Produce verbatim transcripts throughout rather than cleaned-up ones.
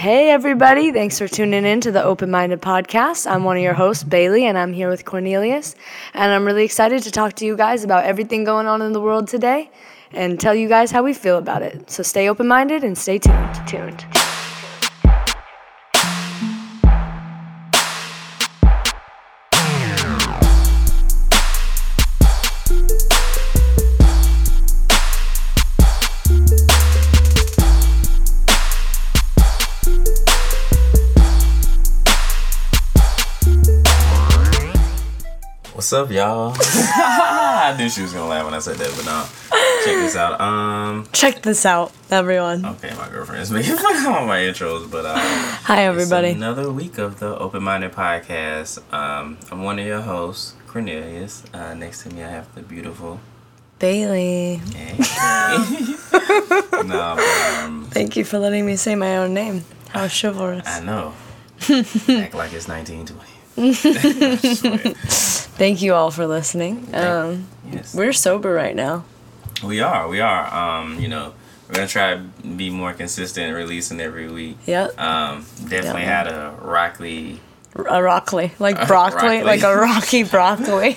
Hey, everybody. Thanks for tuning in to the Open Minded Podcast. I'm one of your hosts, Bailey, and I'm here with Cornelius. And I'm really excited to talk to you guys about everything going on in the world today and tell you guys how we feel about it. So stay open minded and stay tuned. tuned. What's up, y'all? I knew she was gonna laugh when I said that, but no. Check this out. Um, Check this out, everyone. Okay, my girlfriend is making fun of all my intros, but uh, hi, everybody. It's another week of the Open Minded Podcast. Um, I'm one of your hosts, Cornelius. Uh, next to me, I have the beautiful Bailey. Okay. no, but, um, Thank you for letting me say my own name. How chivalrous. I know. Act like it's nineteen twenty. Thank you all for listening. Um, yes. We're sober right now. We are. We are. Um, you know, we're going to try to be more consistent, releasing every week. Yep. Um, definitely yep. had a rockly... A rockly. Like broccoli. Like a rocky broccoli.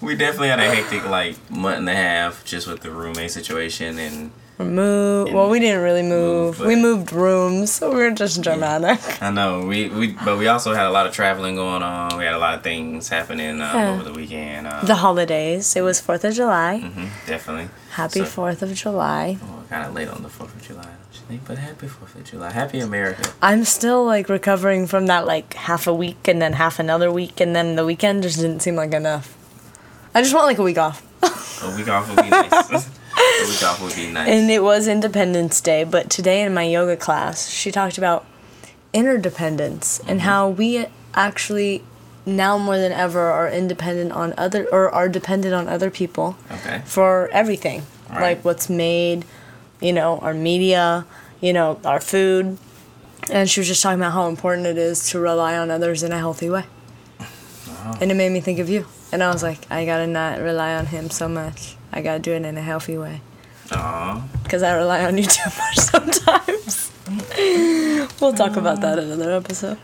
We definitely had a hectic, like, month and a half just with the roommate situation and... Move. Well, we didn't really move. move we moved rooms, so we were just dramatic. Yeah, I know. We, we But we also had a lot of traveling going on. We had a lot of things happening uh, yeah. over the weekend. Uh, the holidays. It was fourth of July. Mm-hmm, definitely. Happy so, fourth of July. Oh, we're kind of late on the fourth of July, don't you think? But happy fourth of July. Happy America. I'm still, like, recovering from that, like, half a week and then half another week, and then the weekend just didn't seem like enough. I just want, like, a week off. A week off would be nice. A week off would be nice. And it was Independence Day, but today in my yoga class, she talked about interdependence mm-hmm. and how we actually now more than ever are independent on other or are dependent on other people okay. for everything, right. Like what's made, you know, our media, you know, our food, and she was just talking about how important it is to rely on others in a healthy way, wow. and it made me think of you, and I was like, I gotta not rely on him so much. I gotta do it in a healthy way. Aww. Because I rely on you too much sometimes. We'll talk Aww. About that in another episode.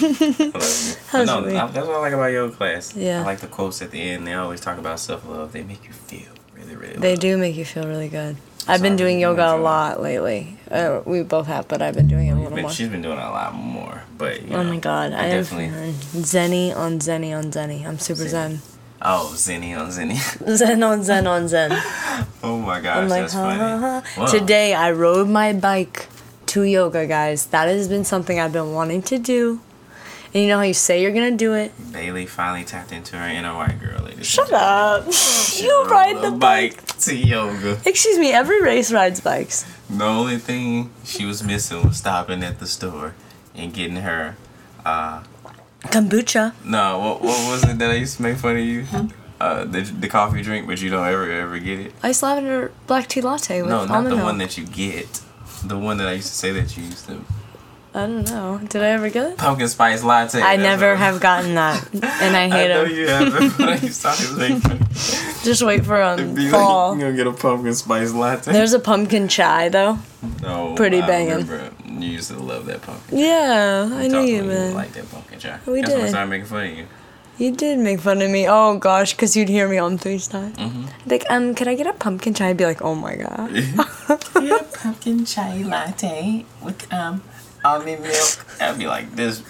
I no, that's what I like about yoga class. Yeah. I like the quotes at the end. They always talk about self-love. They make you feel really, really good. They well. do make you feel really good. So I've been doing really yoga a lot lately. Uh, we both have, but I've been doing it a little been, more. She's been doing it a lot more. But, you know, oh, my God. I, I definitely... Zenny on Zenny on Zenny. I'm super zen. zen. Oh, Zenny on Zenny. Zen on Zen on Zen. Oh my gosh, I'm like, that's ha, funny. Ha, ha. Today I rode my bike to yoga, guys. That has been something I've been wanting to do. And you know how you say you're going to do it? Bailey finally tapped into her inner white girl. Ladies Shut up. You ride the bike. bike to yoga. Excuse me, every race rides bikes. The only thing she was missing was stopping at the store and getting her... Uh, Kombucha. No, what what was it that I used to make fun of you? Uh, the the coffee drink, but you don't ever ever get it. Iced lavender black tea latte with almond milk. No, not the milk. One that you get. The one that I used to say that you used to. I don't know. Did I ever get it? Pumpkin spice latte. I never have gotten that, and I hate it. I know you haven't. But I used to make fun of you. Just wait for um fall. Like, you're gonna get a pumpkin spice latte. There's a pumpkin chai though. No. Pretty banging. You used to love that pumpkin. Yeah, I knew you, man. You like that pumpkin chai. We did. That's when I started making fun of you. You did make fun of me. Oh, gosh, because you'd hear me on FaceTime. Mm-hmm. Like, um, could I get a pumpkin chai? I'd be like, oh, my God. Can you get a pumpkin chai latte with um almond milk? I'd be like this.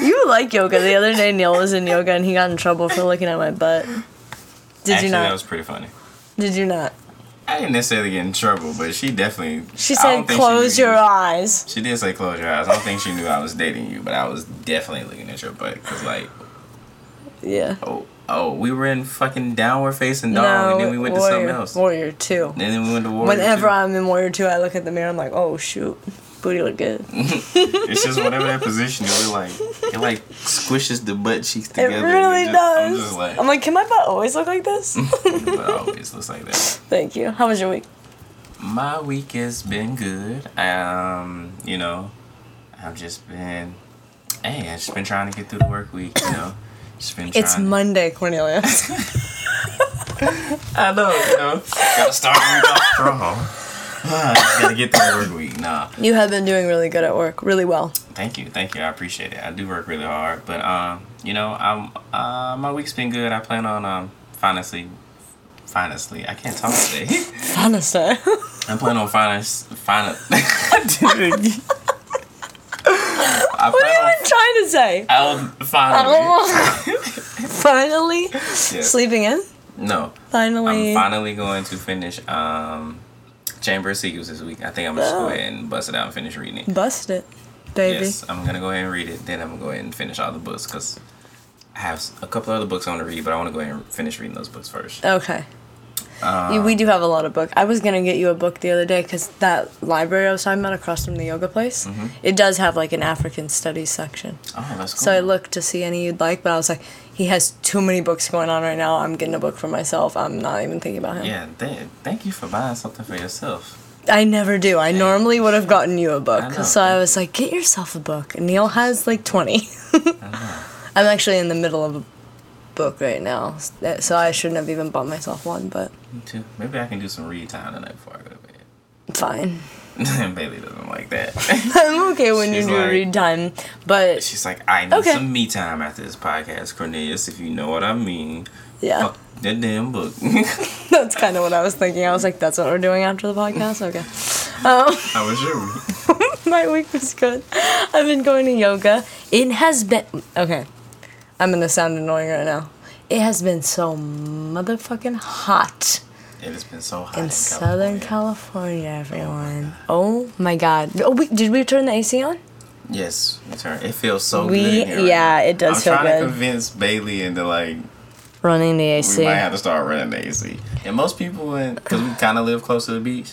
You like yoga. The other day, Neil was in yoga, and he got in trouble for looking at my butt. Did Actually, you not? That was pretty funny. Did you not? I didn't necessarily get in trouble, but she definitely... She said, close she your eyes. She did say, close your eyes. I don't think she knew I was dating you, but I was definitely looking at your butt, because, like... Yeah. Oh, oh, we were in fucking Downward Facing Dog, no, and then we went Warrior, to something else. Warrior two. And then we went to Warrior Whenever two. I'm in Warrior two, I look at the mirror, I'm like, oh, shoot. Booty look good. It's just whatever that position is, it, like, it, like, squishes the butt cheeks together. It really just, does. I'm, just like, I'm like, can my butt always look like this? My butt always looks like that. Thank you. How was your week? My week has been good. Um, you know, I've just been, hey, I've just been trying to get through the work week, you know. Just been trying. It's Monday, Cornelius. I know, you know. Gotta start the week off strong. I just gotta get through work week. Nah. You have been doing really good at work, really well. Thank you, thank you. I appreciate it. I do work really hard, but um, you know, I'm uh, my week's been good. I plan on um, finally, finally, I can't talk today. Finally. I plan on finance, finance. I what are you even trying to say? I'll finally. I don't finally? Yeah. Sleeping in? No. Finally. I'm finally going to finish um, Chamber of Secrets this week. I think I'm going to oh. just go ahead and bust it out and finish reading it. Bust it, baby. Yes, I'm going to go ahead and read it. Then I'm going to go ahead and finish all the books because I have a couple other books I want to read, but I want to go ahead and finish reading those books first. Okay. Um, we do have a lot of books. I was going to get you a book the other day because that library I was talking about across from the yoga place, mm-hmm. it does have like an African studies section. Oh, that's cool. So I looked to see any you'd like, but I was like, he has too many books going on right now. I'm getting a book for myself. I'm not even thinking about him. Yeah, they, thank you for buying something for yourself. I never do. I yeah. normally would have gotten you a book. I know, so I was like, get yourself a book. And Neil has like twenty. I know. I'm actually in the middle of a book right now, so I shouldn't have even bought myself one, but... Me too. Maybe I can do some read time tonight before I go to bed. Fine. Bailey doesn't like that. I'm okay when she's you do like, read time, but... She's like, I need okay. some me time after this podcast, Cornelius, if you know what I mean. Yeah. Fuck that damn book. That's kind of what I was thinking. I was like, that's what we're doing after the podcast? Okay. Um, How was your week? My week was good. I've been going to yoga. It has been... Okay. I'm going to sound annoying right now. It has been so motherfucking hot. It has been so hot in, in Southern California, everyone. Oh, my God. Oh, my God. Oh we, did we turn the A C on? Yes, we turned. It feels so we, good in here. Yeah, right it does I'm feel good. I'm trying to convince Bailey into, like... running the A C. We might have to start running the A C. And most people, because we kind of live close to the beach.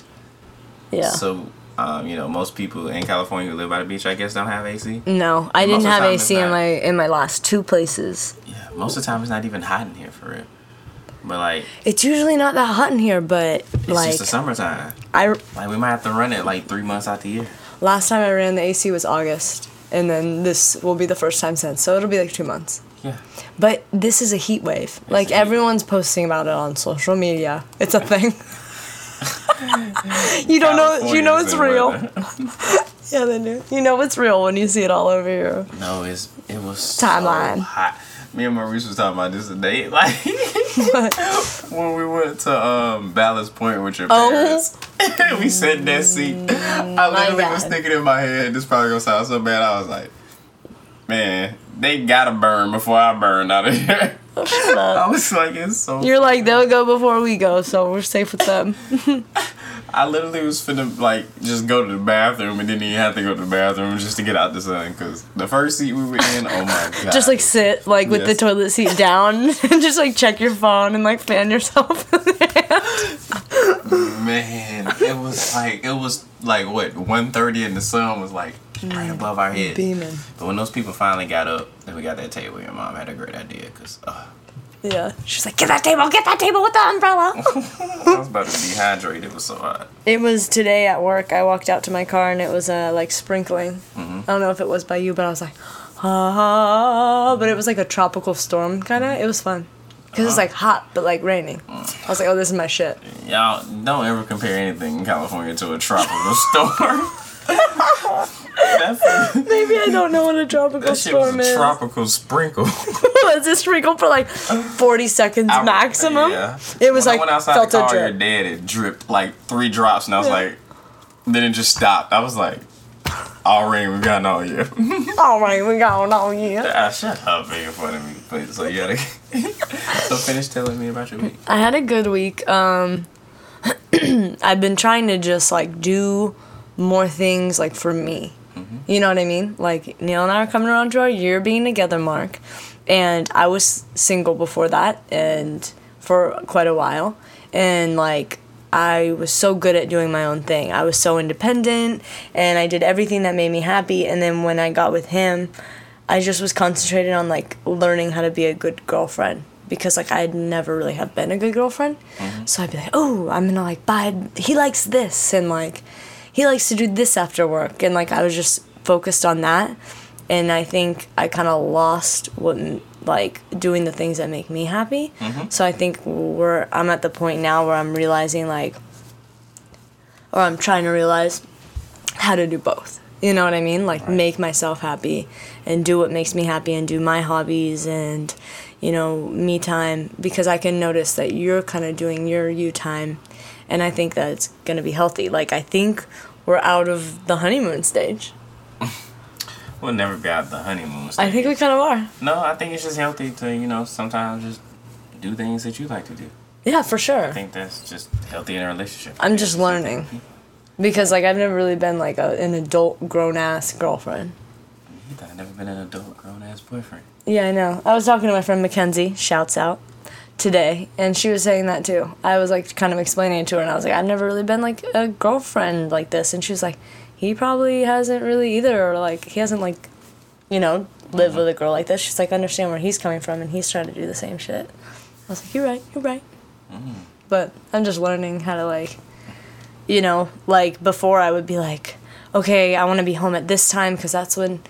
Yeah. So... Um, you know, most people in California who live by the beach, I guess, don't have A C. No, I didn't have A C in my in my last two places. Yeah, most of the time it's not even hot in here for real. But like, it's usually not that hot in here, but it's like, it's just the summertime. I like we might have to run it like three months out the year. Last time I ran the A C was August, and then this will be the first time since, so it'll be like two months. Yeah. But this is a heat wave. It's like everyone's wave. posting about it on social media. It's a thing. You don't know, you know it's real. Yeah, they do. You know it's real when you see it all over your... No, it's it was timeline. So hot. Me and Maurice was talking about this today, like when we went to um, Ballast Point with your parents. Oh. We sat in that seat. I literally was thinking in my head, this probably gonna sound so bad. I was like, man, they gotta burn before I burn out of here. I was like, it's so... You're funny. Like, they'll go before we go, so we're safe with them. I literally was finna, like, just go to the bathroom and didn't even have to go to the bathroom just to get out the sun, because the first seat we were in, oh my God. Just, like, sit, like, with yes. the toilet seat down and just, like, check your phone and, like, fan yourself. Man, it was, like, it was, like, what, one thirty and the sun was, like, right above our head. Beaming. But when those people finally got up and we got that table, your mom had a great idea because, uh, yeah. She's like, get that table, get that table with the umbrella. I was about to dehydrate. It was so hot. It was today at work. I walked out to my car and it was uh, like sprinkling. Mm-hmm. I don't know if it was by you, but I was like, ah, but it was like a tropical storm kind of. It was fun. Because uh-huh. it's like hot, but like raining. Mm. I was like, oh, this is my shit. Y'all don't ever compare anything in California to a tropical storm. Maybe I don't know what a tropical that shit storm was a is. Tropical sprinkle. It was a sprinkle for like forty seconds I, maximum. Yeah. It was when like I went outside felt to call a drip. Your dad, it dripped like three drops, and I was yeah. like, then it just stopped. I was like, all rain we got all year. All rain we got all year. Ah, shut up, making fun of me, please. So you gotta so finish telling me about your week. I had a good week. Um, I've been trying to just like do more things like for me. Mm-hmm. You know what I mean? Like, Neil and I are coming around to our year being together mark, and I was single before that and for quite a while, and like I was so good at doing my own thing. I was so independent and I did everything that made me happy, and then when I got with him, I just was concentrated on like learning how to be a good girlfriend. Because, like, I'd never really have been a good girlfriend. Mm-hmm. So I'd be like, oh, I'm gonna, like, buy, he likes this, and, like, he likes to do this after work. And, like, I was just focused on that. And I think I kind of lost what, like, doing the things that make me happy. Mm-hmm. So I think we're, I'm at the point now where I'm realizing, like, or I'm trying to realize how to do both. You know what I mean? Like, right. Make myself happy and do what makes me happy and do my hobbies and, you know, me time. Because I can notice that you're kind of doing your you time, and I think that it's going to be healthy. Like, I think we're out of the honeymoon stage. We'll never be out of the honeymoon stage. I think we kind of are. No, I think it's just healthy to, you know, sometimes just do things that you like to do. Yeah, for sure. I think that's just healthy in a relationship. I'm yeah, just learning. Healthy. Because, like, I've never really been, like, a, an adult, grown-ass girlfriend. I've never been an adult, grown-ass boyfriend. Yeah, I know. I was talking to my friend Mackenzie, shouts out, today, and she was saying that, too. I was, like, kind of explaining it to her, and I was like, I've never really been, like, a girlfriend like this. And she was like, he probably hasn't really either, or, like, he hasn't, like, you know, lived mm-hmm. with a girl like this. She's like, I understand where he's coming from, and he's trying to do the same shit. I was like, you're right, you're right. Mm-hmm. But I'm just learning how to, like... You know, like, before I would be like, okay, I want to be home at this time because that's when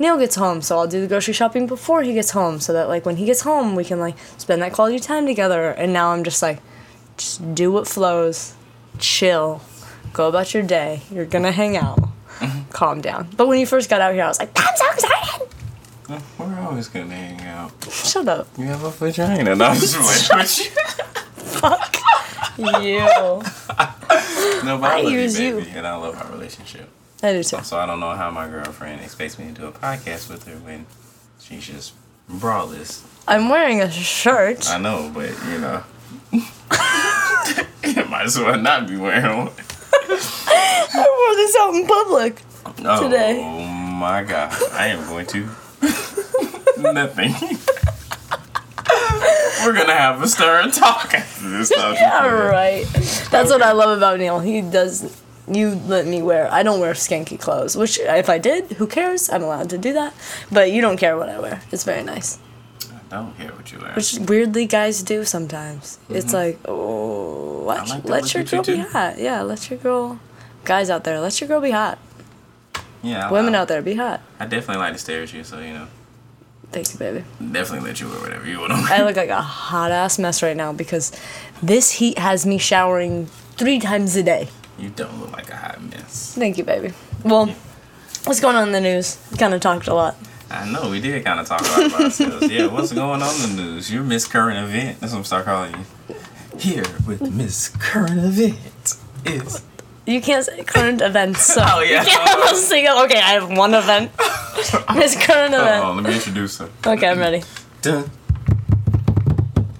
Neil gets home. So I'll do the grocery shopping before he gets home so that, like, when he gets home, we can, like, spend that quality time together. And now I'm just like, just do what flows, chill, go about your day. You're going to hang out. Mm-hmm. Calm down. But when you first got out here, I was like, I'm so excited. We're always going to hang out. Shut up. You have a vagina. No, I'm just playing with you. Fuck you. No, but I, I love use you, baby, you, and I love our relationship. I do too. So I don't know how my girlfriend expects me to do a podcast with her when she's just braless. I'm wearing a shirt. I know, but you know, you might as well not be wearing one. I wore this out in public oh, today. Oh my god, I am going to nothing. We're going to have a stern talk after this stuff. Yeah, right. That's okay. What I love about Neil. He does, you let me wear, I don't wear skanky clothes, which if I did, who cares? I'm allowed to do that. But you don't care what I wear. It's very nice. I don't care what you wear. Which weirdly guys do sometimes. Mm-hmm. It's like, oh, what? Like let your girl be hot. Yeah, let your girl, guys out there, let your girl be hot. Yeah. I, Women I, out there, be hot. I definitely like to stare at you, so, you know. Thank you, baby. Definitely let you wear whatever you want to wear. I look like a hot-ass mess right now because this heat has me showering three times a day. You don't look like a hot mess. Thank you, baby. Well, yeah. What's going on in the news? We kind of talked a lot. I know, we did kind of talk a lot about ourselves. Yeah, what's going on in the news? You're Miss Current Event. That's what I'm start calling you. Here with Miss Current Event is... You can't say current events, so oh, yeah. You can't have a single... Okay, I have one event. Miss current event. Oh, let me introduce her. Okay, I'm ready. Done.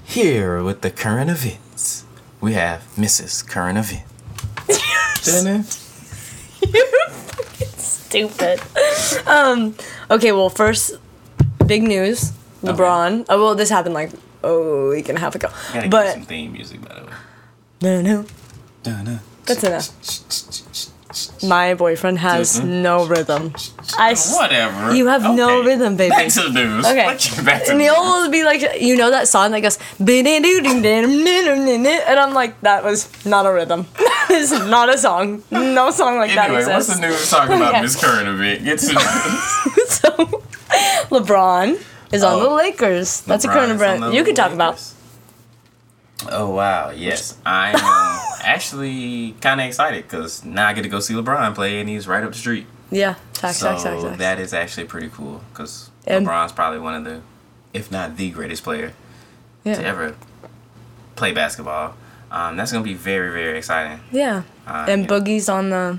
Here with the current events, we have Missus Current Event. You're fucking stupid. Um, okay, well, first, big news. LeBron. Okay. Oh, well, this happened like oh, a week and a half ago. Gotta but, give some theme music, by the way. No, no. No, no. That's enough. My boyfriend has mm-hmm. no rhythm. I s- Whatever. You have okay. no rhythm, baby. Back to the news. Okay. Back to Neil will be like, you know that song that goes, and I'm like, that was not a rhythm. That is not a song. No song like anyway, that exists. Anyway, what's the news talking about Miss okay. Current Event? Get to news. So, LeBron is oh, on the Lakers. That's LeBron a current event you could talk Lakers. About. Oh, wow, yes. I'm actually kind of excited because now I get to go see LeBron play, and he's right up the street. Yeah, tax, so tax, tax, tax. That is actually pretty cool because LeBron's probably one of the, if not the greatest player yeah. to ever play basketball. Um, that's going to be very, very exciting. Yeah, um, and Boogie's know, on the...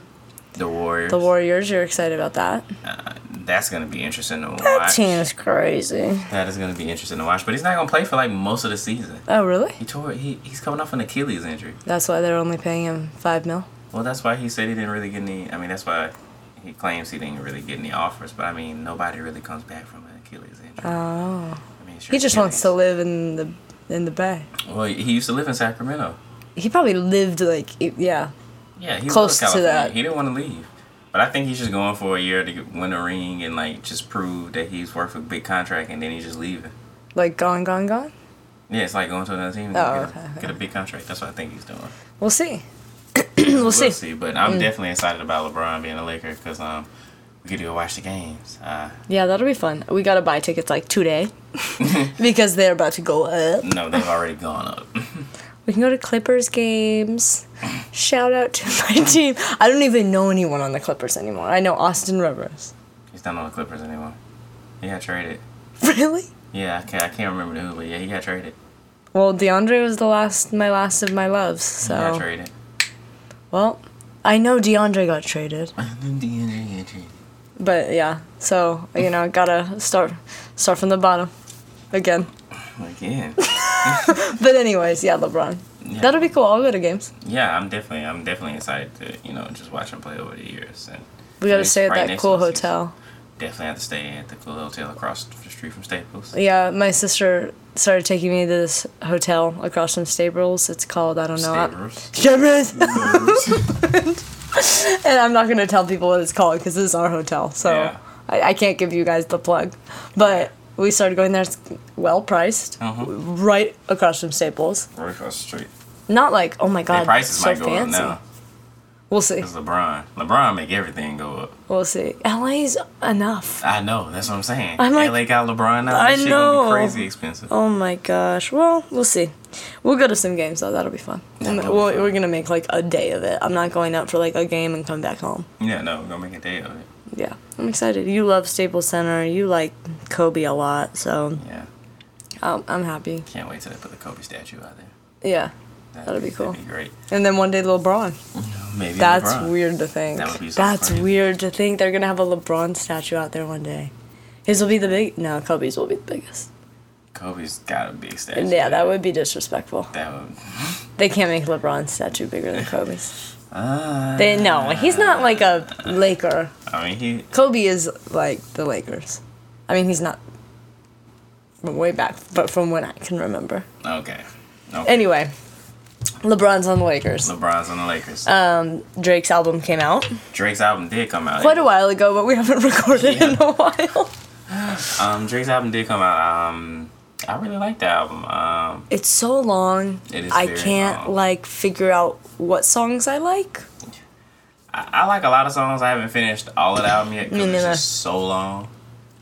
The Warriors. The Warriors, you're excited about that. Uh, that's going to be interesting to watch. That team is crazy. That is going to be interesting to watch. But he's not going to play for, like, most of the season. Oh, really? He tore. He, he's coming off an Achilles injury. That's why they're only paying him five mil? Well, that's why he said he didn't really get any... I mean, that's why he claims he didn't really get any offers. But, I mean, nobody really comes back from an Achilles injury. Oh. I mean, sure he just Achilles. Wants to live in the in the Bay. Well, he used to live in Sacramento. He probably lived, like, yeah... Yeah, he close to that. He didn't want to leave. But I think he's just going for a year to win a ring and, like, just prove that he's worth a big contract, and then he's just leaving. Like, gone, gone, gone? Yeah, it's like going to another team and oh, get, okay, a, okay. get a big contract. That's what I think he's doing. We'll see. we'll, we'll see. see. But I'm mm. definitely excited about LeBron being a Laker because um, we get to go watch the games. Uh, yeah, that'll be fun. We got to buy tickets, like, today because they're about to go up. No, they've already gone up. We can go to Clippers games. Shout out to my team. I don't even know anyone on the Clippers anymore. I know Austin Rivers. He's not on the Clippers anymore. He got traded. Really? Yeah, okay. I can't remember who, but yeah, he got traded. Well, DeAndre was the last, my last of my loves, so. He got traded. Well, I know DeAndre got traded. I know DeAndre got traded. But yeah, so you know, gotta start start from the bottom, again. Again. But anyways, yeah, LeBron. Yeah. That'll be cool. I'll go to games. Yeah, I'm definitely, I'm definitely excited to, you know, just watch him play over the years. And we gotta stay at right that cool hotel. Definitely have to stay at the cool hotel across the street from Staples. Yeah, my sister started taking me to this hotel across from Staples. It's called, I don't know. Staples. Staples. And I'm not going to tell people what it's called because this is our hotel, so yeah. I, I can't give you guys the plug. But we started going there. It's well-priced, uh-huh. right across from Staples. Right across the street. Not like, oh, my God, the prices so might go fancy. Up now. We'll see. Because LeBron. LeBron make everything go up. We'll see. L A's enough. I know. That's what I'm saying. I'm like, L A got LeBron now. I this know. Shit gonna be crazy expensive. Oh, my gosh. Well, we'll see. We'll go to some games, though. That'll be fun. That'll be we'll, fun. We're going to make, like, a day of it. I'm not going out for, like, a game and come back home. Yeah, no. We're going to make a day of it. Yeah. I'm excited. You love Staples Center. You like Kobe a lot, so. Yeah. I'm, I'm happy. Can't wait till they put the Kobe statue out there. Yeah. That'd, that'd be, be cool. That'd be great. And then one day LeBron. Maybe That's LeBron. weird to think. That would be so That's funny. weird to think they're gonna have a LeBron statue out there one day. His will be the big. No, Kobe's will be the biggest. Kobe's got a big statue. And yeah, that would be disrespectful. That would. They can't make LeBron's statue bigger than Kobe's. uh, they no, he's not like a Laker. I mean, he. Kobe is like the Lakers. I mean, he's not. Way back, but from when I can remember. Okay. okay. Anyway. LeBron's on the Lakers. LeBron's on the Lakers. Um, Drake's album came out. Drake's album did come out. Quite a while ago, but we haven't recorded yeah. in a while. um, Drake's album did come out. Um, I really like the album. Um, it's so long. It is I very can't long. like figure out what songs I like. I, I like a lot of songs. I haven't finished all of the album yet because it's just so long.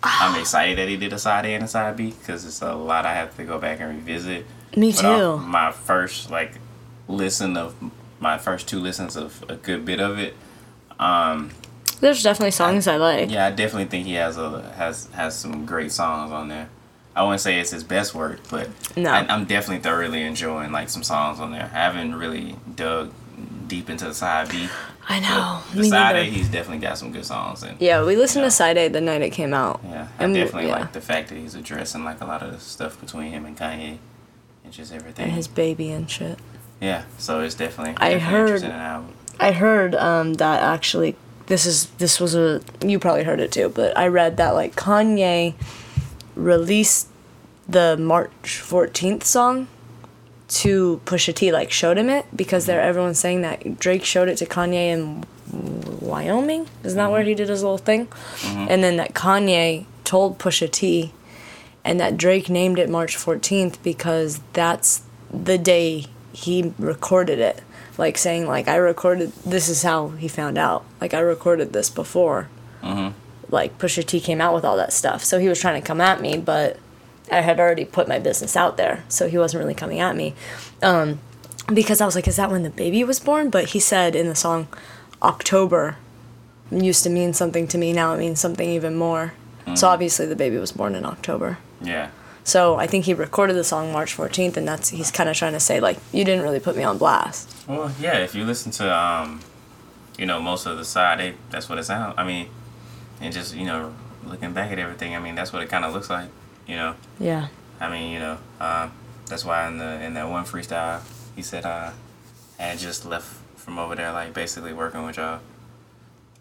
I'm excited that he did a side A and a side B because it's a lot I have to go back and revisit. Me but too. My first like. listen of my first two listens of a good bit of it. Um, There's definitely songs I, I like. Yeah, I definitely think he has a has has some great songs on there. I wouldn't say it's his best work, but no. I, I'm definitely thoroughly enjoying like some songs on there. I haven't really dug deep into the side B. I know. The side A, he's definitely got some good songs in. Yeah, we listened you know. to side A the night it came out. Yeah, I and definitely we, yeah. like the fact that he's addressing like a lot of the stuff between him and Kanye and just everything. And his baby and shit. Yeah, so it's definitely, definitely I heard, interesting album. I heard um, that actually, this is this was a, you probably heard it too, but I read that like Kanye released the March fourteenth song to Pusha T, like showed him it, because they're everyone's saying that Drake showed it to Kanye in Wyoming, isn't that mm-hmm. where he did his little thing? Mm-hmm. And then that Kanye told Pusha T, and that Drake named it March fourteenth because that's the day he recorded it, like saying like I recorded, this is how he found out, like I recorded this before mm-hmm. like Pusha T came out with all that stuff, so he was trying to come at me, but I had already put my business out there, so he wasn't really coming at me, um, because I was like, is that when the baby was born? But he said in the song, October used to mean something to me, now it means something even more. Mm-hmm. So obviously the baby was born in October. Yeah. So I think he recorded the song March fourteenth, and that's he's kind of trying to say, like, you didn't really put me on blast. Well, yeah, if you listen to, um, you know, most of the side, they, that's what it sounds. I mean, and just, you know, looking back at everything, I mean, that's what it kind of looks like, you know? Yeah. I mean, you know, um, that's why in the in that one freestyle, he said, uh, I had just left from over there, like, basically working with y'all.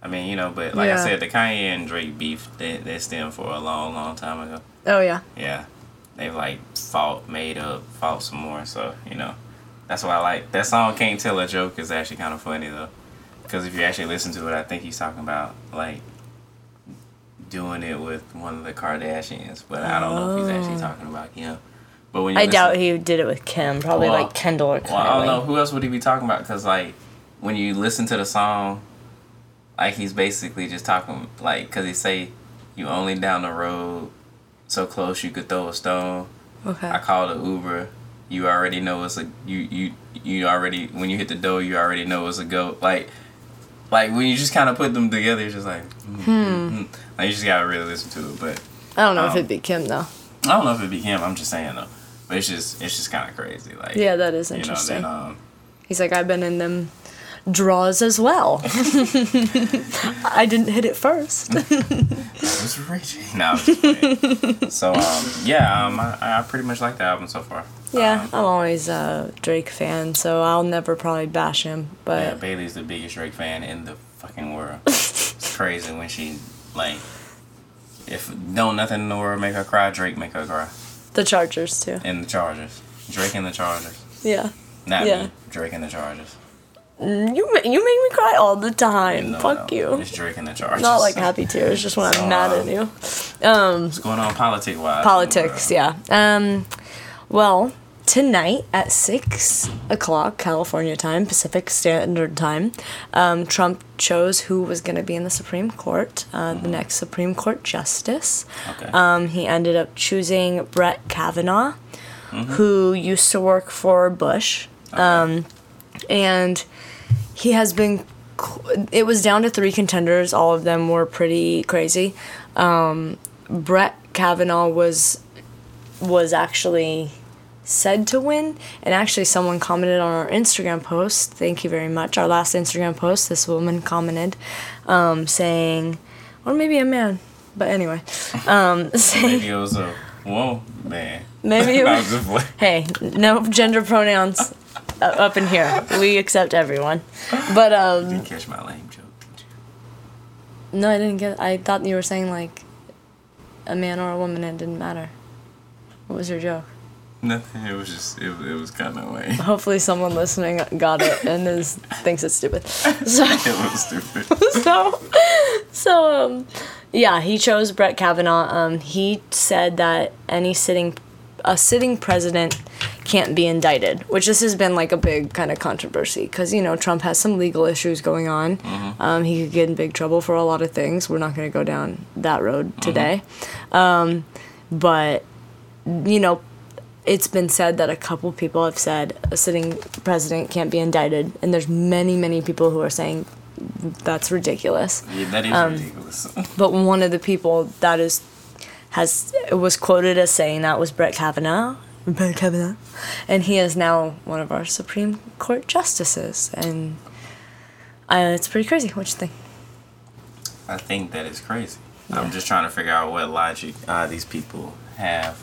I mean, you know, but like yeah. I said, the Kanye and Drake beef, they, they stemmed for a long, long time ago. Oh, yeah. Yeah. They've, like, fought, made up, fought some more. So, you know, that's what I like. That song, Can't Tell a Joke, is actually kind of funny, though. Because if you actually listen to it, I think he's talking about, like, doing it with one of the Kardashians. But I don't know if he's actually talking about Kim. But when you I listen, doubt he did it with Kim. Probably, well, like, Kendall or Kylie. Well, I don't know. Who else would he be talking about? Because, like, when you listen to the song, like, he's basically just talking, like, because he say, you only down the road... so close you could throw a stone. Okay. I called an Uber. you already know it's a you you you already when you hit the dough, you already know it's a goat. Like like when you just kind of put them together, it's just like mm, hmm. Mm, mm. Like you just gotta really listen to it. But I don't know um, if it'd be Kim though. I don't know if it'd be Kim. I'm just saying though. But it's just it's just kind of crazy. Like yeah, that is interesting. You know, then, um, he's like, I've been in them draws as well. I didn't hit it first. I was reaching. No, I was playing. So um, yeah, um, I, I pretty much like the album so far. Yeah, um, I'm always a Drake fan, so I'll never probably bash him. But yeah, Bailey's the biggest Drake fan in the fucking world. It's crazy when she like, if don't nothing in the world make her cry, Drake make her cry. The Chargers too. And the Chargers, Drake and the Chargers. Yeah. Not yeah. me, Drake and the Chargers. You you make me cry all the time. No, Fuck no. you. It's Drake and the Chargers. Not like happy tears, just when so, I'm mad um, at you. Um, what's going on politic wise? Politics, yeah. Um, well, tonight at six o'clock California time, Pacific Standard Time, um, Trump chose who was going to be in the Supreme Court, uh, mm-hmm. the next Supreme Court justice. Okay. Um, he ended up choosing Brett Kavanaugh, mm-hmm. who used to work for Bush, okay. um, and. He has been, it was down to three contenders. All of them were pretty crazy. Um, Brett Kavanaugh was was actually said to win. And actually someone commented on our Instagram post. Thank you very much. Our last Instagram post, this woman commented um, saying, or maybe a man. But anyway. Um, saying, maybe it was a, whoa, man. Maybe it was, hey, no gender pronouns. Up in here, we accept everyone. But um, you didn't catch my lame joke, did you? No, I didn't get. I thought you were saying like a man or a woman, and it didn't matter. What was your joke? Nothing. It was just. It, it was kind of lame. Hopefully, someone listening got it and is thinks it's stupid. So, it was stupid. so, so um, yeah, he chose Brett Kavanaugh. Um, he said that any sitting, a sitting president. Can't be indicted, which this has been like a big kind of controversy because, you know, Trump has some legal issues going on. Mm-hmm. Um, he could get in big trouble for a lot of things. We're not going to go down that road today. Mm-hmm. Um, but, you know, it's been said that a couple people have said a sitting president can't be indicted. And there's many, many people who are saying that's ridiculous. Yeah, that is um, ridiculous. But one of the people that is has was quoted as saying that was Brett Kavanaugh. Brett Kavanaugh, and he is now one of our Supreme Court justices, and uh, it's pretty crazy. What you think? I think that is crazy. Yeah. I'm just trying to figure out what logic uh, these people have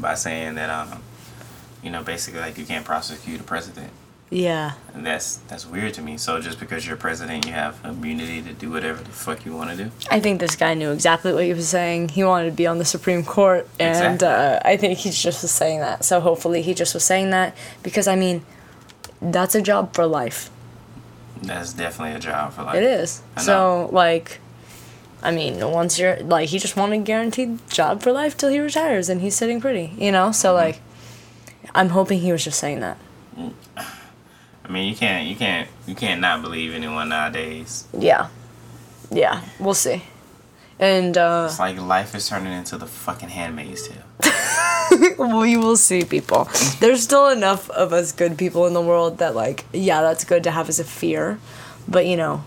by saying that, um, you know, basically like you can't prosecute a president. Yeah. And that's that's weird to me. So just because you're president, you have immunity to do whatever the fuck you want to do? I think this guy knew exactly what he was saying. He wanted to be on the Supreme Court, and exactly. uh, I think he just was saying that. So hopefully he just was saying that because, I mean, that's a job for life. That's definitely a job for life. It is. So, like, I mean, once you're, like, he just wanted a guaranteed job for life till he retires, and he's sitting pretty, you know? So, mm-hmm. like, I'm hoping he was just saying that. Mm. I mean, you can't, you can't, you can't not believe anyone nowadays. Yeah, yeah, we'll see. And uh, it's like life is turning into the fucking Handmaid's Tale. We will see, people. There's still enough of us good people in the world that, like, yeah, that's good to have as a fear, but you know,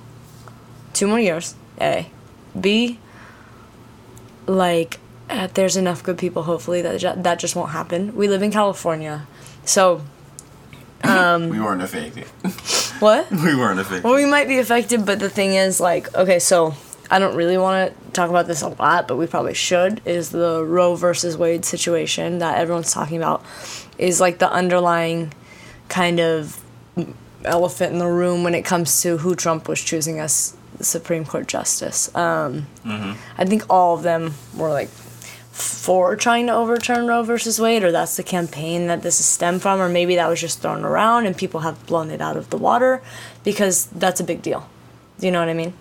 two more years. A, B. Like, uh, there's enough good people. Hopefully, that ju- that just won't happen. We live in California, so. Um, we weren't affected. What? We weren't affected. Well, we might be affected, but the thing is, like, okay, so I don't really want to talk about this a lot, but we probably should, is the Roe versus Wade situation that everyone's talking about is, like, the underlying kind of elephant in the room when it comes to who Trump was choosing as the Supreme Court justice. Um, mm-hmm. I think all of them were, like, for trying to overturn Roe versus Wade, or that's the campaign that this is stemmed from, or maybe that was just thrown around and people have blown it out of the water because that's a big deal. Do you know what I mean?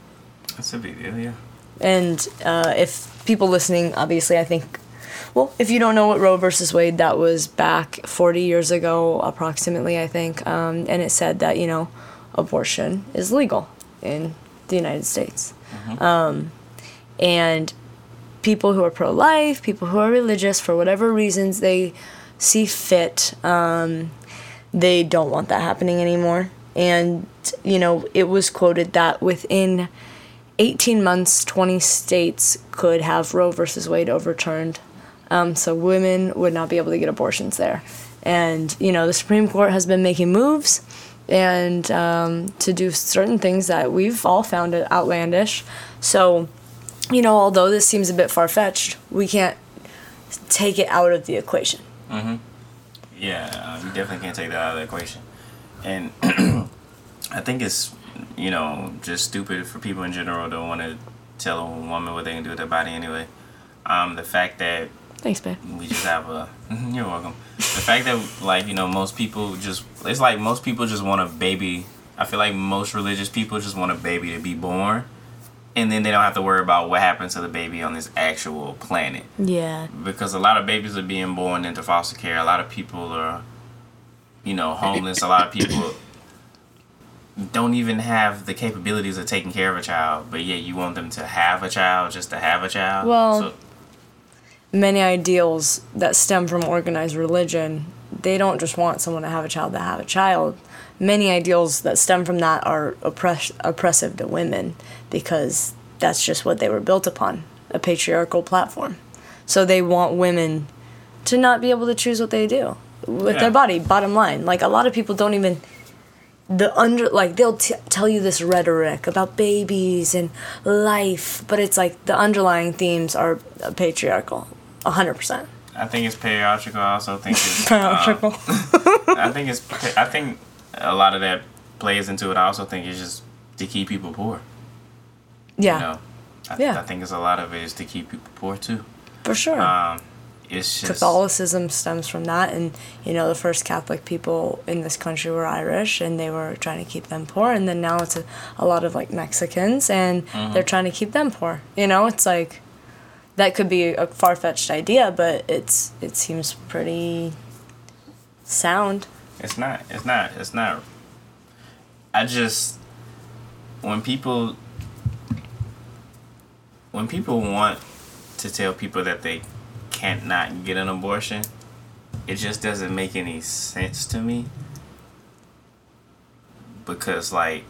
That's a big deal, yeah. And uh, if people listening, obviously, I think, well, if you don't know what Roe versus Wade, that was back forty years ago, approximately, I think, um, and it said that, you know, abortion is legal in the United States. Mm-hmm. Um, and people who are pro-life, people who are religious, for whatever reasons, they see fit, um, they don't want that happening anymore. And, you know, it was quoted that within eighteen months, twenty states could have Roe versus Wade overturned. Um, so women would not be able to get abortions there. And, you know, the Supreme Court has been making moves and um, to do certain things that we've all found outlandish. So, you know, although this seems a bit far-fetched, we can't take it out of the equation. Mm-hmm. Yeah, uh, you definitely can't take that out of the equation. And I think it's, you know, just stupid for people in general to want to tell a woman what they can do with their body anyway. Um, the fact that... Thanks, babe. We just have a... You're welcome. The fact that, like, you know, most people just... It's like most people just want a baby. I feel like most religious people just want a baby to be born. And then they don't have to worry about what happens to the baby on this actual planet. Yeah. Because a lot of babies are being born into foster care. A lot of people are, you know, homeless. A lot of people don't even have the capabilities of taking care of a child. But yet you want them to have a child just to have a child. Well, so, many ideals that stem from organized religion, they don't just want someone to have a child to have a child. Many ideals that stem from that are oppress- oppressive to women because that's just what they were built upon, a patriarchal platform. So they want women to not be able to choose what they do with yeah. their body, bottom line. Like, a lot of people don't even... the under like they'll t- tell you this rhetoric about babies and life, but it's like the underlying themes are patriarchal, one hundred percent. I think it's patriarchal. I also think it's... patriarchal. Um, I think it's... I think... a lot of that plays into it. I also think it's just to keep people poor. Yeah. You know, I, th- yeah. I think it's a lot of it is to keep people poor, too. For sure. Um, it's just... Catholicism stems from that. And, you know, the first Catholic people in this country were Irish, and they were trying to keep them poor. And then now it's a, a lot of, like, Mexicans, and mm-hmm. they're trying to keep them poor. You know, it's like... that could be a far-fetched idea, but it's it seems pretty sound. It's not. It's not. It's not. I just... When people... When people want to tell people that they can't not get an abortion, it just doesn't make any sense to me. Because, like...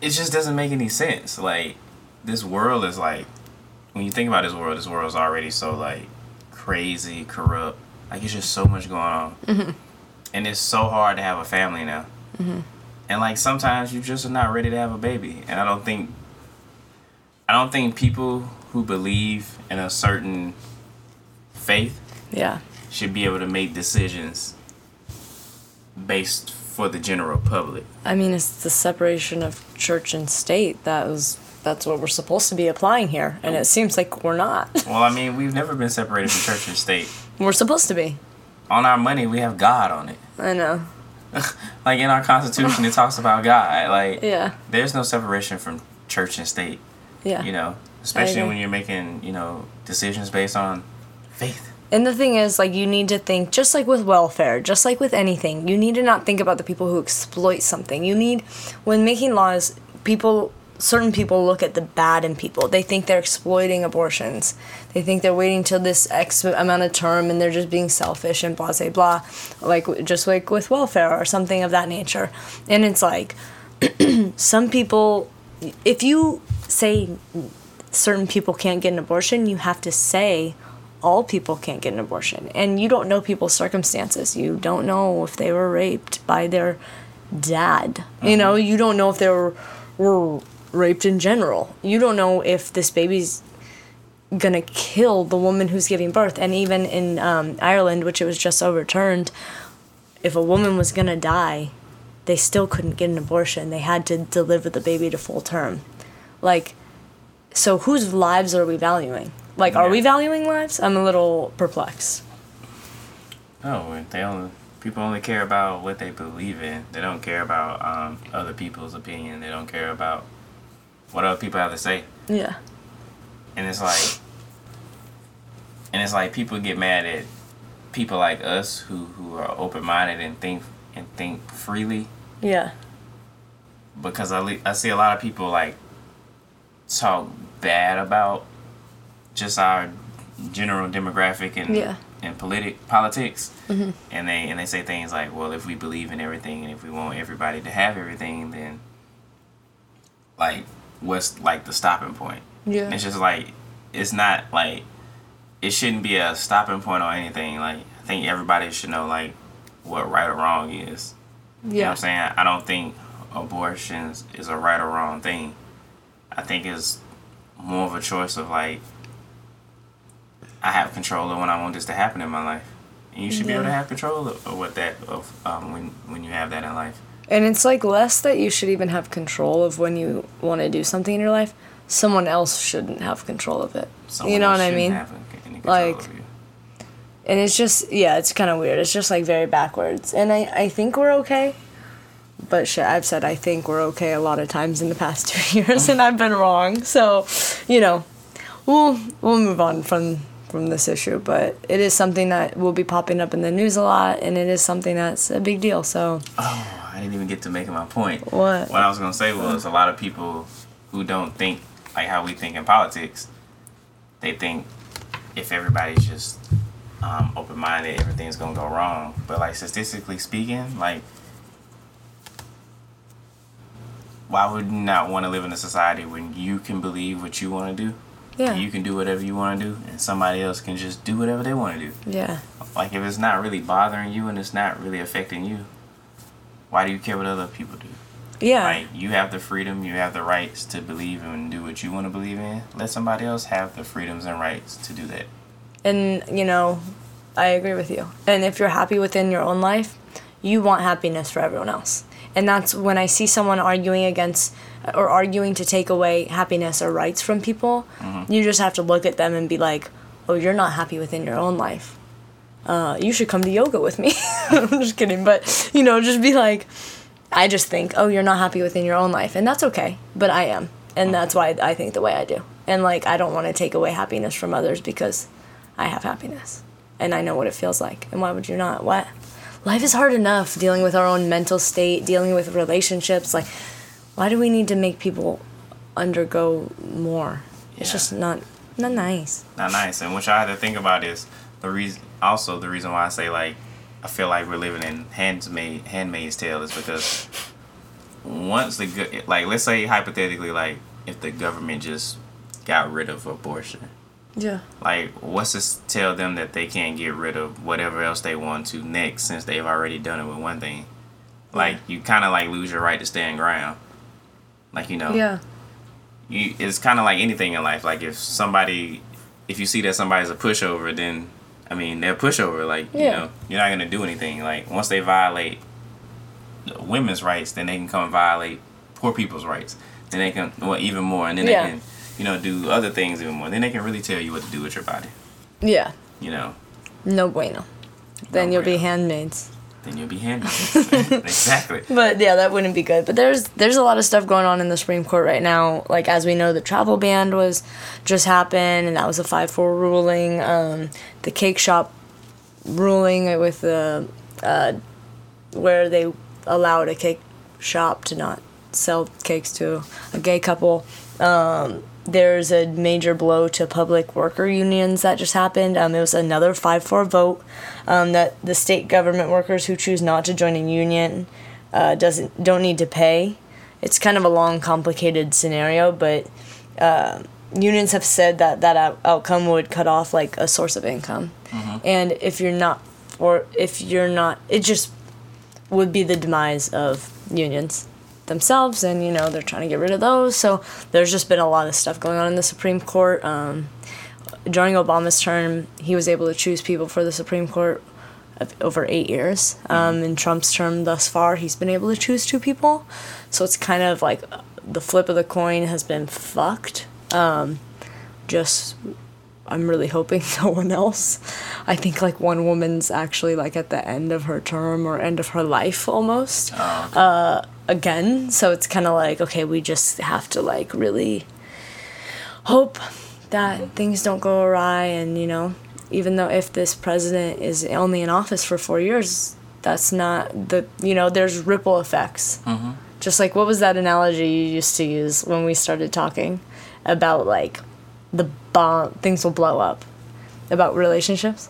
It just doesn't make any sense. Like, this world is, like... When you think about this world, this world is already so, like, crazy, corrupt. Like, it's just so much going on. Mm-hmm. And it's so hard to have a family now. Mm-hmm. And, like, sometimes you just are not ready to have a baby. And I don't think... I don't think people who believe in a certain faith... yeah. ...should be able to make decisions based for the general public. I mean, it's the separation of church and state that was... that's what we're supposed to be applying here, and it seems like we're not. Well, I mean, we've never been separated from church and state. We're supposed to be. On our money, we have God on it. I know. Like, in our Constitution, it talks about God. Like, yeah. There's no separation from church and state. Yeah. You know, especially when you're making, you know, decisions based on faith. And the thing is, like, you need to think, just like with welfare, just like with anything, you need to not think about the people who exploit something. You need, when making laws, people... certain people look at the bad in people. They think they're exploiting abortions. They think they're waiting till this X amount of term and they're just being selfish and blah, blah, blah. Like, just like with welfare or something of that nature. And it's like, some people, if you say certain people can't get an abortion, you have to say all people can't get an abortion. And you don't know people's circumstances. You don't know if they were raped by their dad. Mm-hmm. You know, you don't know if they were... were raped in general. You don't know if this baby's gonna kill the woman who's giving birth. And even in um, Ireland, which it was just overturned, if a woman was gonna die, they still couldn't get an abortion. They had to deliver the baby to full term. Like, so whose lives are we valuing? Like, yeah. Are we valuing lives? I'm a little perplexed. Oh, they only people only care about what they believe in. They don't care about um, other people's opinion. They don't care about what other people have to say. Yeah. And it's like, and it's like people get mad at people like us who, who are open-minded and think and think freely. Yeah. Because I, le- I see a lot of people like talk bad about just our general demographic and yeah. and politi- politics, mm-hmm. and they and they say things like, well, if we believe in everything and if we want everybody to have everything, then like what's like the stopping point? Yeah, it's just like it's not like it shouldn't be a stopping point or anything. Like I think everybody should know like what right or wrong is. Yeah, you know what I'm saying? I don't think abortions is a right or wrong thing. I think it's more of a choice of like, I have control of when I want this to happen in my life, and you should yeah. be able to have control of, of what that of um, when when you have that in life. And it's like less that you should even have control of when you want to do something in your life. Someone else shouldn't have control of it. Someone you know what I mean? Have any control like, over you. And it's just yeah, it's kind of weird. It's just like very backwards. And I I think we're okay. But shit, I've said I think we're okay a lot of times in the past two years, and I've been wrong. So, you know, we'll we'll move on from from this issue. But it is something that will be popping up in the news a lot, and it is something that's a big deal. So, oh, I didn't even get to make my point. What? What I was gonna say was a lot of people who don't think like how we think in politics, they think if everybody's just um, open minded, everything's gonna go wrong. But like statistically speaking, like. Why would you not want to live in a society when you can believe what you want to do? Yeah. You can do whatever you want to do, and somebody else can just do whatever they want to do. Yeah. Like, if it's not really bothering you and it's not really affecting you, why do you care what other people do? Yeah. Like, you have the freedom, you have the rights to believe and do what you want to believe in. Let somebody else have the freedoms and rights to do that. And, you know, I agree with you. And if you're happy within your own life, you want happiness for everyone else. And that's when I see someone arguing against or arguing to take away happiness or rights from people, mm-hmm. you just have to look at them and be like, oh, you're not happy within your own life. Uh, you should come to yoga with me. I'm just kidding. But, you know, just be like, I just think, oh, you're not happy within your own life. And that's okay. But I am. And that's why I think the way I do. And, like, I don't want to take away happiness from others because I have happiness. And I know what it feels like. And why would you not? What? Life is hard enough dealing with our own mental state, dealing with relationships. Like, why do we need to make people undergo more? Yeah. It's just not not nice. Not nice. And what y'all have to think about is the reason. Also, the reason why I say like I feel like we're living in handmaid handmaid's tale is because once the go- like let's say hypothetically like if the government just got rid of abortion. Yeah. Like, what's to tell them that they can't get rid of whatever else they want to next since they've already done it with one thing? Like, you kind of, like, lose your right to stand ground. Like, you know. Yeah. You, it's kind of like anything in life. Like, if somebody, if you see that somebody's a pushover, then, I mean, they're a pushover. Like, yeah. you know, you're not going to do anything. Like, once they violate women's rights, then they can come and violate poor people's rights. Then they can, well, even more. And then yeah. they can. You know, do other things even more. Then they can really tell you what to do with your body. Yeah. You know. No bueno. Then no you'll bueno. be handmaids. Then you'll be handmaids. Exactly. But, yeah, that wouldn't be good. But there's there's a lot of stuff going on in the Supreme Court right now. Like, as we know, the travel ban was just happened, and that was a five four ruling. Um, the cake shop ruling with the, uh, where they allowed a cake shop to not sell cakes to a gay couple. Um... There's a major blow to public worker unions that just happened. Um, it was another five four vote um, that the state government workers who choose not to join a union uh, doesn't don't need to pay. It's kind of a long, complicated scenario, but uh, unions have said that that out- outcome would cut off like a source of income, mm-hmm. and if you're not or if you're not, it just would be the demise of unions themselves, and you know they're trying to get rid of those. So there's just been a lot of stuff going on in the Supreme Court. Um, during Obama's term, he was able to choose people for the Supreme Court of over eight years. Um, in Trump's term thus far, he's been able to choose two people. So it's kind of like the flip of the coin has been fucked. Um, just I'm really hoping no one else. I think like one woman's actually like at the end of her term or end of her life almost. Oh, okay. Uh, again, so it's kind of like, okay, we just have to like really hope that mm-hmm. things don't go awry. And you know, even though if this president is only in office for four years, that's not the, you know, there's ripple effects, mm-hmm. just like what was that analogy you used to use when we started talking about like the bomb, things will blow up. about relationships?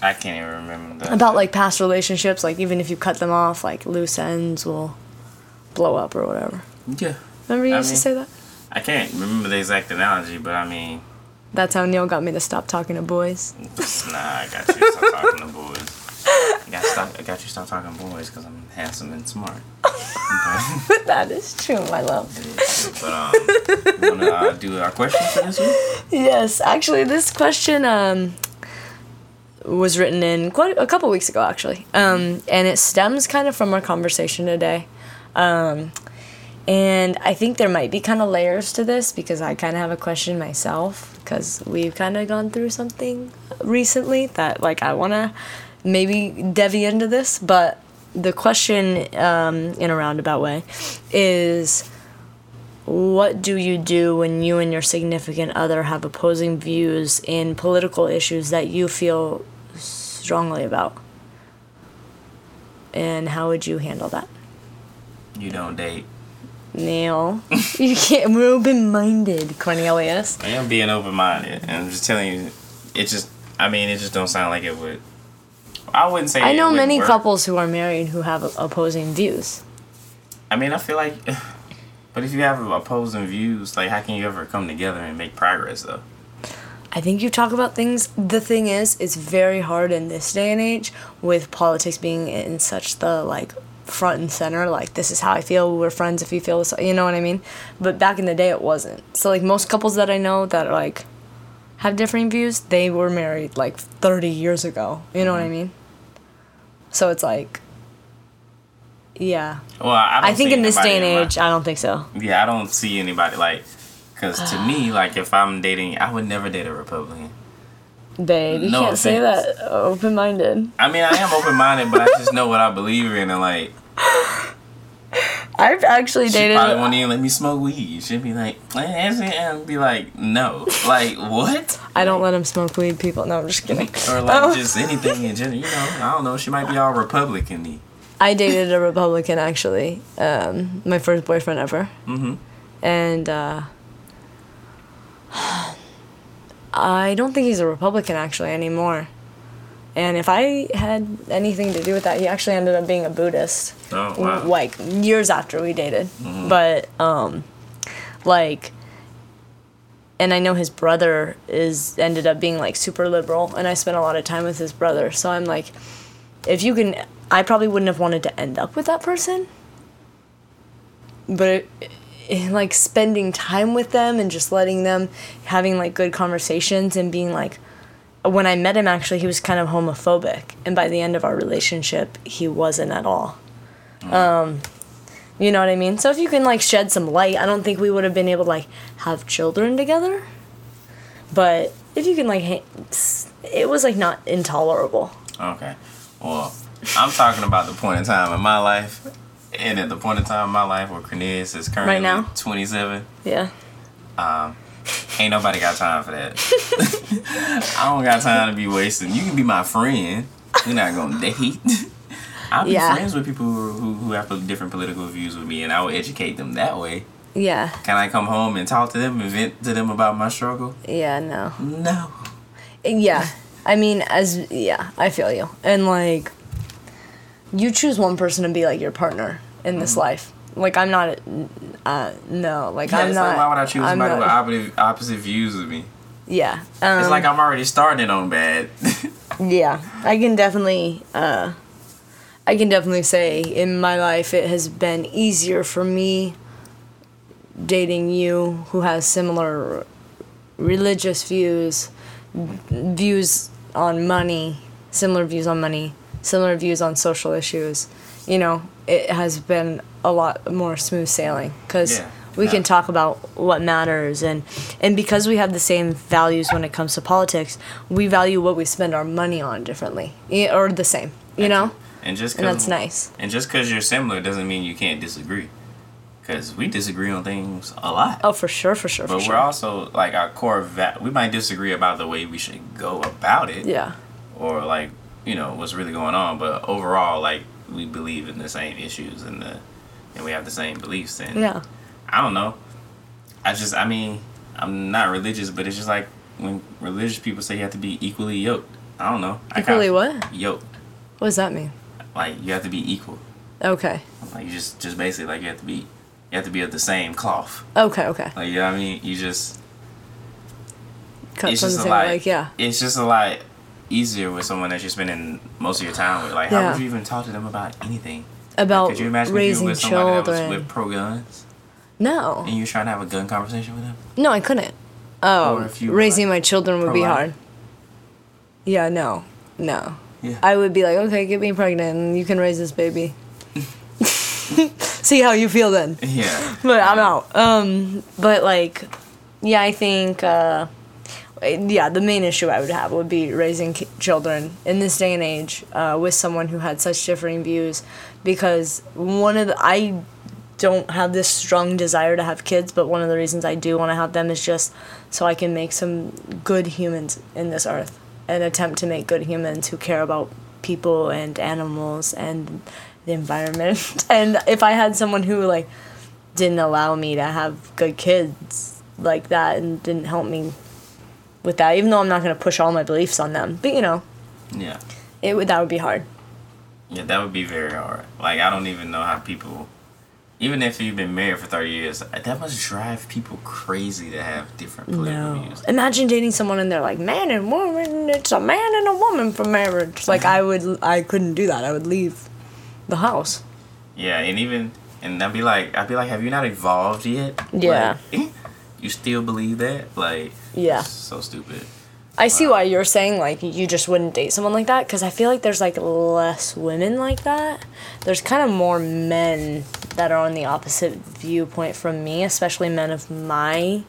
I can't even remember that. About, like, past relationships, like, even if you cut them off, like, loose ends will blow up or whatever. Yeah. Remember you I used mean, to say that? I can't remember the exact analogy, but I mean... That's how Neil got me to stop talking to boys. Nah, I got you to stop talking to boys. I got, stop, I got you to stop talking to boys because I'm handsome and smart. But that is true, my love. It is true. But, um, you want to uh, do our question for this week? Yes. Actually, this question... um. was written in quite a couple weeks ago, actually. Um, and it stems kind of from our conversation today. Um, and I think there might be kind of layers to this because I kind of have a question myself because we've kind of gone through something recently that, like, I want to maybe divvy into this. But the question, um, in a roundabout way, is... what do you do when you and your significant other have opposing views in political issues that you feel strongly about? And how would you handle that? You don't date. Neil. You can't. We're open-minded, Cornelius. I am being open-minded. And I'm just telling you, it just, I mean, it just don't sound like it would. I wouldn't say I know it many work. Couples who are married who have opposing views. I mean, I feel like... But if you have opposing views, like, how can you ever come together and make progress, though? I think you talk about things... The thing is, it's very hard in this day and age with politics being in such the, like, front and center. Like, this is how I feel. We're friends if you feel this. You know what I mean? But back in the day, it wasn't. So, like, most couples that I know that, like, have differing views, they were married, like, thirty years ago. You know mm-hmm. what I mean? So it's like... Yeah. Well, I, don't I think in this day and age, my, I don't think so. Yeah, I don't see anybody like, because to uh, me, like, if I'm dating, I would never date a Republican. Babe, you no can't offense. Say that. Open-minded. I mean, I am open-minded, but I just know what I believe in, and like. I've actually she dated. She probably won't even let me smoke weed. She'd be like, and be like, no, like what? I don't let him smoke weed, people. No, I'm just kidding. Or like oh. just anything in general. You know, I don't know. She might be all Republican-y. I dated a Republican, actually, um, my first boyfriend ever, mm-hmm. and uh, I don't think he's a Republican, actually, anymore, and if I had anything to do with that, he actually ended up being a Buddhist, oh, wow. like, years after we dated, mm-hmm. but, um, like... And I know his brother is ended up being, like, super liberal, and I spent a lot of time with his brother, so I'm like, if you can... I probably wouldn't have wanted to end up with that person. But, it, it, like, spending time with them and just letting them, having, like, good conversations and being, like... When I met him, actually, he was kind of homophobic. And by the end of our relationship, he wasn't at all. Mm. Um, you know what I mean? So if you can, like, shed some light, I don't think we would have been able to, like, have children together. But if you can, like... Ha- it was, like, not intolerable. Okay. Well... I'm talking about the point in time in my life, and at the point in time in my life where Cornelius is currently right now? twenty-seven. Yeah. Um, ain't nobody got time for that. I don't got time to be wasting. You can be my friend. We're not gonna date. I'll be yeah. friends with people who who have different political views with me, and I will educate them that way. Yeah. Can I come home and talk to them and vent to them about my struggle? Yeah. No. No. Yeah. I mean, as yeah, I feel you, and like. You choose one person to be, like, your partner in this mm-hmm. life. Like, I'm not... Uh, no, like, yeah, I'm not... Like, why would I choose I'm somebody not, with opposite, opposite views with me? Yeah. Um, it's like I'm already starting on bad. yeah. I can definitely... Uh, I can definitely say in my life it has been easier for me dating you who has similar religious views, views on money, similar views on money, similar views on social issues, you know, it has been a lot more smooth sailing because yeah, we yeah. can talk about what matters. And, and because we have the same values when it comes to politics, we value what we spend our money on differently or the same, you and know? And, just and that's nice. And just because you're similar doesn't mean you can't disagree because we disagree on things a lot. Oh, for sure, for sure, but for sure. But we're also, like, our core, va- we might disagree about the way we should go about it. Yeah. Or, like, you know, what's really going on, but overall, like, we believe in the same issues and the and we have the same beliefs and yeah. I don't know. I just I mean, I'm not religious, but it's just like when religious people say you have to be equally yoked. I don't know. Equally I what? Yoked. What does that mean? Like, you have to be equal. Okay. Like, you just, just basically, like, you have to be, you have to be of the same cloth. Okay, okay. Like, you know what I mean? You just... Cut it's just a lot, like, yeah. It's just a lot easier with someone that you're spending most of your time with. Like, yeah. How would you even talk to them about anything? About like, could you imagine raising you with children. That was with pro guns? No. And you're trying to have a gun conversation with them? No, I couldn't. Oh, um, raising like, my children would be hard. Yeah, no, no. Yeah. I would be like, okay, get me pregnant, and you can raise this baby. See how you feel then. Yeah. But I'm out. Um, but like, yeah, I think. Uh, Yeah, the main issue I would have would be raising ki- children in this day and age uh, with someone who had such differing views, because one of the, I don't have this strong desire to have kids, but one of the reasons I do want to have them is just so I can make some good humans in this earth and attempt to make good humans who care about people and animals and the environment. And if I had someone who like didn't allow me to have good kids like that and didn't help me with that, even though I'm not going to push all my beliefs on them, but you know, yeah, it would that would be hard. Yeah, that would be very hard. Like, I don't even know how people, even if you've been married for thirty years, that must drive people crazy to have different political no. views. Imagine dating someone and they're like, man and woman, it's a man and a woman for marriage. Like, I would, I couldn't do that. I would leave the house. Yeah, and even, and I'd be like, I'd be like, have you not evolved yet? Yeah. Like, you still believe that? Like, yeah. It's so stupid. I see um, why you're saying, like, you just wouldn't date someone like that, because I feel like there's, like, less women like that. There's kind of more men that are on the opposite viewpoint from me, especially men of my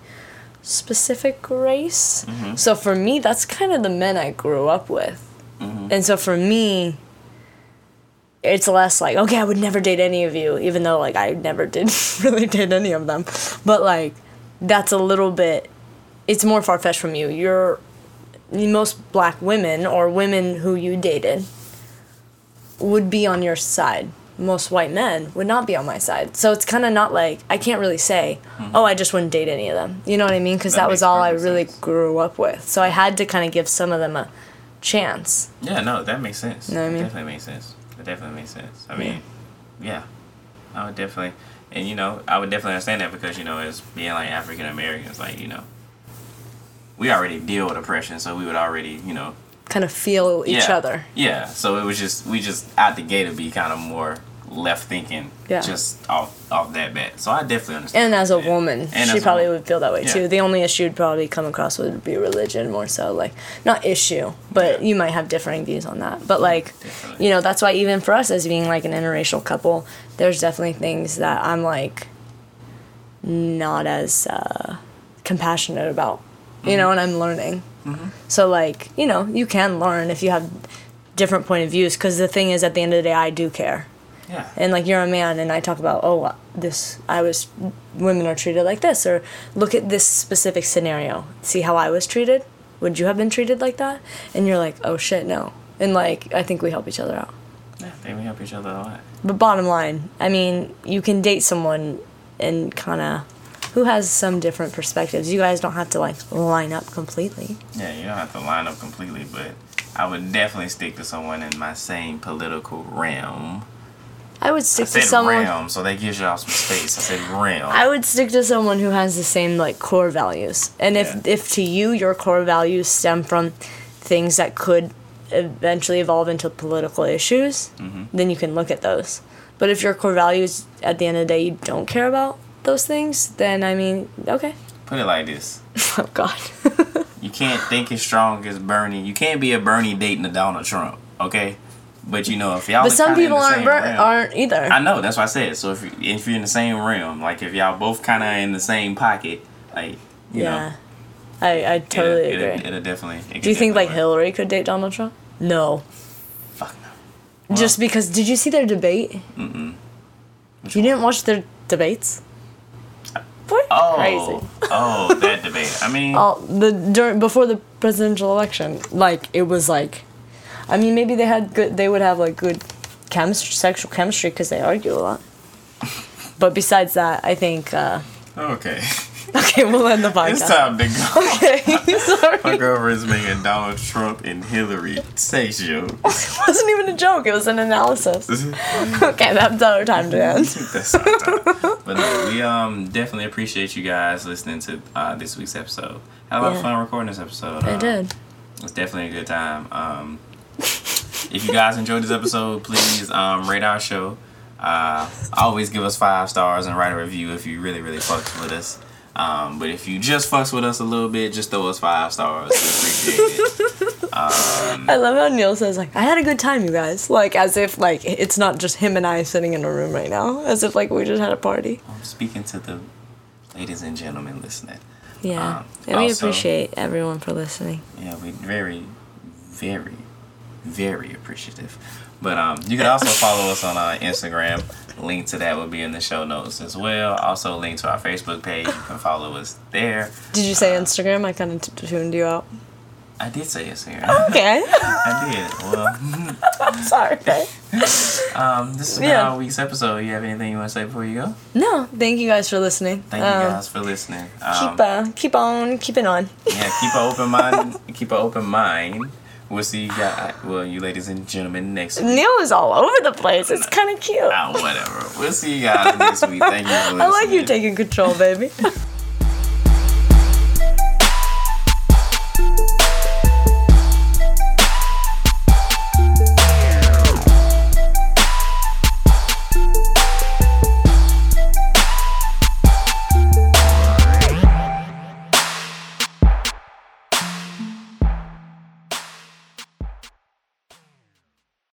specific race. Mm-hmm. So for me, that's kind of the men I grew up with. Mm-hmm. And so for me, it's less like, okay, I would never date any of you, even though, like, I never did really date any of them. But, like... That's a little bit, it's more far-fetched from you. You're, most black women or women who you dated would be on your side. Most white men would not be on my side. So it's kind of not like, I can't really say, mm-hmm. oh, I just wouldn't date any of them. You know what I mean? Because that, that was all I really sense. grew up with. So I had to kind of give some of them a chance. Yeah, no, that makes sense. You know what I mean? It definitely makes sense. It definitely makes sense. I mean, yeah, yeah I would definitely... And, you know, I would definitely understand that because, you know, as being, like, African-Americans, like, you know, we already deal with oppression, so we would already, you know... Kind of feel each yeah, other. Yeah, so it was just, we just, out the gate, to be kind of more left-thinking, yeah. just off off that bat. So I definitely understand. And as a that. woman, and she probably woman. would feel that way, yeah. too. The only issue you'd probably come across would be religion, more so, like, not issue, but yeah. you might have differing views on that. But, like, definitely. You know, that's why even for us as being, like, an interracial couple... There's definitely things that I'm, like, not as uh, compassionate about, you mm-hmm. know, and I'm learning. Mm-hmm. So, like, you know, you can learn if you have different point of views, because the thing is, at the end of the day, I do care. Yeah. And, like, you're a man, and I talk about, oh, this, I was, women are treated like this, or look at this specific scenario. See how I was treated? Would you have been treated like that? And you're like, oh, shit, no. And, like, I think we help each other out. Yeah, I think we help each other a lot. But bottom line, I mean, you can date someone and kind of who has some different perspectives. You guys don't have to, like, line up completely. Yeah, you don't have to line up completely, but I would definitely stick to someone in my same political realm. I would stick I said to someone... realm, so that gives you all some space. I said realm. I would stick to someone who has the same, like, core values. And if, yeah. if to you, your core values stem from things that could... eventually evolve into political issues, mm-hmm. then you can look at those. But if your core values, at the end of the day, you don't care about those things, then, I mean, okay. Put it like this. Oh, God. You can't think as strong as Bernie. You can't be a Bernie dating a Donald Trump, okay? But, you know, if y'all But some people aren't Ber- realm, aren't either. I know, that's what I said. So if, if you're in the same realm, like, if y'all both kind of in the same pocket, like, you yeah. know. I, I totally it'll, agree. It'll, it'll definitely. It Do you think like work. Hillary could date Donald Trump? No. Fuck no. Well, just because? Did you see their debate? Mm-mm. Which you one? Didn't watch their debates? What? Oh, crazy. Oh, that debate. I mean, all the during before the presidential election, like it was like, I mean, maybe they had good. They would have like good chemistry, sexual chemistry, because they argue a lot. But besides that, I think. Uh, okay. Okay, we'll end the podcast. It's time to go. Okay, sorry. My girlfriend's making Donald Trump and Hillary say jokes. It wasn't even a joke. It was an analysis. Okay, that's our time to end. That's our time. But no, we um definitely appreciate you guys listening to uh, this week's episode. Had a lot yeah. of fun recording this episode. I um, did. It's definitely a good time. Um, if you guys enjoyed this episode, please um, rate our show. Uh, always give us five stars and write a review if you really, really fucks with us. Um, but if you just fucks with us a little bit, just throw us five stars. We appreciate it. Um, I love how Neil says, like, I had a good time, you guys. Like, as if, like, it's not just him and I sitting in a room right now. As if, like, we just had a party. I'm speaking to the ladies and gentlemen listening. Yeah. Um, and we also appreciate everyone for listening. Yeah, we're very, very, very appreciative. But um, you can also follow us on our Instagram. Link to that will be in the show notes as well. Also, link to our Facebook page. You can follow us there. Did you say uh, Instagram? I kind of t- tuned you out. I did say Instagram. Oh, okay. I did. Well, I'm sorry. um, this is yeah. our week's episode. You have anything you want to say before you go? No. Thank you guys for listening. Thank um, you guys for listening. Um, keep uh, keep on keeping on. Yeah, keep an open mind. Keep an open mind. We'll see you guys, well, you ladies and gentlemen, next week. Neil is all over the place. It's kind of cute. Oh, whatever. We'll see you guys next week. Thank you for listening. I like you taking control, baby.